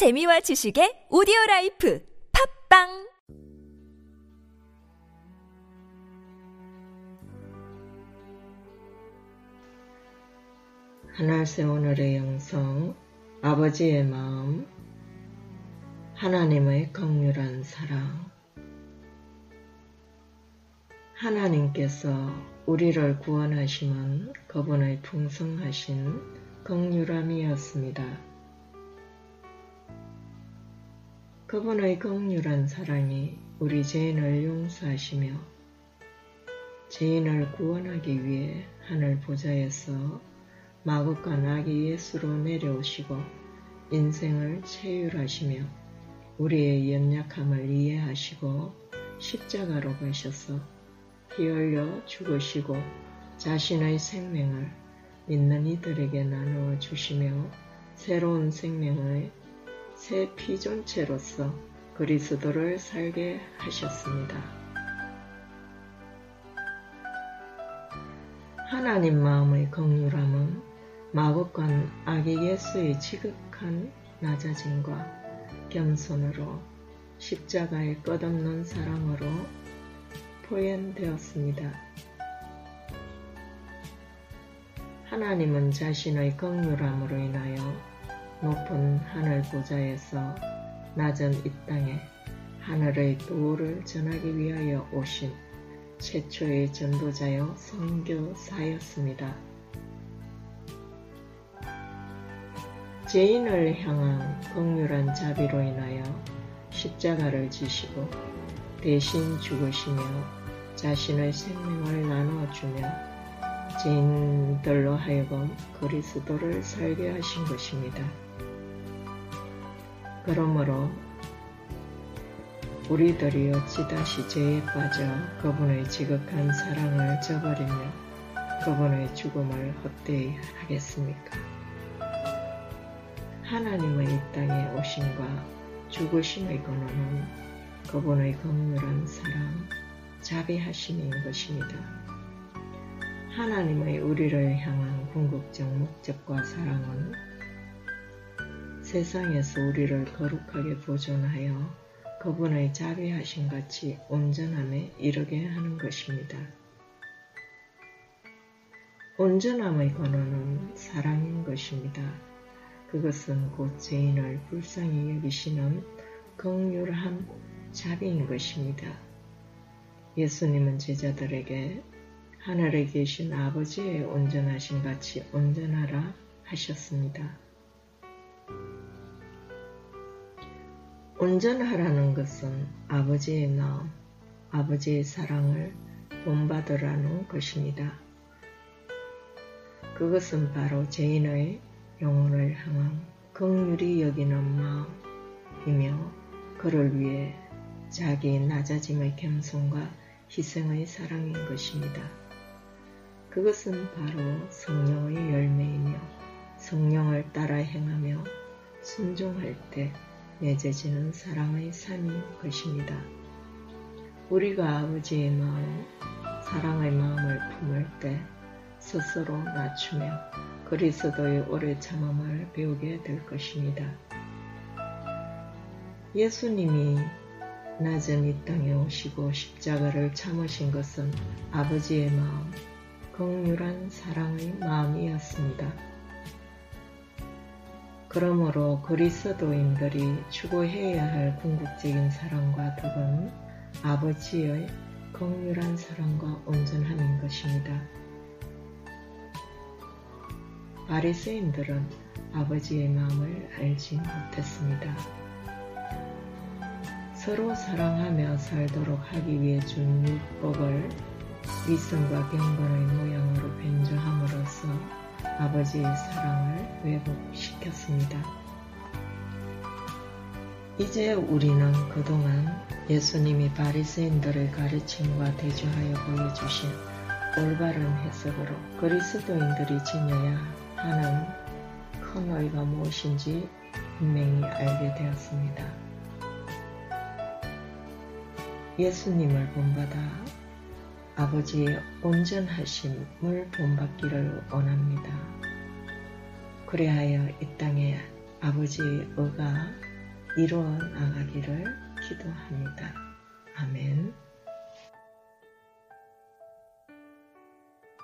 재미와 지식의 오디오라이프 팝빵! 하나님 오늘의 영성, 아버지의 마음, 하나님의 긍휼한 사랑. 하나님께서 우리를 구원하심은 그분의 풍성하신 긍휼함이었습니다. 그분의 긍휼한 사랑이 우리 죄인을 용서하시며 죄인을 구원하기 위해 하늘 보좌에서 마구과 나귀 예수로 내려오시고 인생을 체휼하시며 우리의 연약함을 이해하시고 십자가로 가셔서 피 흘려 죽으시고 자신의 생명을 믿는 이들에게 나누어 주시며 새로운 생명의 새 피존체로서 그리스도를 살게 하셨습니다. 하나님 마음의 긍휼함은 마구간 아기 예수의 지극한 낮아짐과 겸손으로 십자가에 끝없는 사랑으로 표현되었습니다. 하나님은 자신의 긍휼함으로 인하여 높은 하늘 보좌에서 낮은 이 땅에 하늘의 도를 전하기 위하여 오신 최초의 전도자여 선교사였습니다. 죄인을 향한 긍휼한 자비로 인하여 십자가를 지시고 대신 죽으시며 자신의 생명을 나누어주며 죄인들로 하여금 그리스도를 살게 하신 것입니다. 그러므로 우리들이 어찌 다시 죄에 빠져 그분의 지극한 사랑을 저버리며 그분의 죽음을 헛되이 하겠습니까? 하나님의 이 땅에 오심과 죽으심의 근원은 그분의 긍휼한 사랑, 자비하심인 것입니다. 하나님의 우리를 향한 궁극적 목적과 사랑은 세상에서 우리를 거룩하게 보존하여 그분의 자비하심 같이 온전함에 이르게 하는 것입니다. 온전함의 근원은 사랑인 것입니다. 그것은 곧 죄인을 불쌍히 여기시는 긍휼한 자비인 것입니다. 예수님은 제자들에게 하늘에 계신 아버지의 온전하심 같이 온전하라 하셨습니다. 온전하라는 것은 아버지의 마음, 아버지의 사랑을 본받으라는 것입니다. 그것은 바로 죄인의 영혼을 향한 긍휼히 여기는 마음이며 그를 위해 자기 낮아짐의 겸손과 희생의 사랑인 것입니다. 그것은 바로 성령의 열매이며 성령을 따라 행하며 순종할 때 맺어지는 사랑의 삶인 것입니다. 우리가 아버지의 마음, 사랑의 마음을 품을 때 스스로 낮추며 그리스도의 오래 참음을 배우게 될 것입니다. 예수님이 낮은 이 땅에 오시고 십자가를 참으신 것은 아버지의 마음, 긍휼한 사랑의 마음이었습니다. 그러므로 그리스도인들이 추구해야 할 궁극적인 사랑과 덕은 아버지의 긍휼한 사랑과 온전함인 것입니다. 바리새인들은 아버지의 마음을 알지 못했습니다. 서로 사랑하며 살도록 하기 위해 준 율법을 위선과 경건의 모양으로 변조함으로써 아버지의 사랑을 왜곡시켰습니다. 이제 우리는 그동안 예수님이 바리새인들의 가르침과 대조하여 보여주신 올바른 해석으로 그리스도인들이 지녀야 하는 큰 의가 무엇인지 분명히 알게 되었습니다. 예수님을 본받아 아버지의 온전하심을 본받기를 원합니다. 그래하여 이 땅에 아버지의 의가 이루어 나가기를 기도합니다.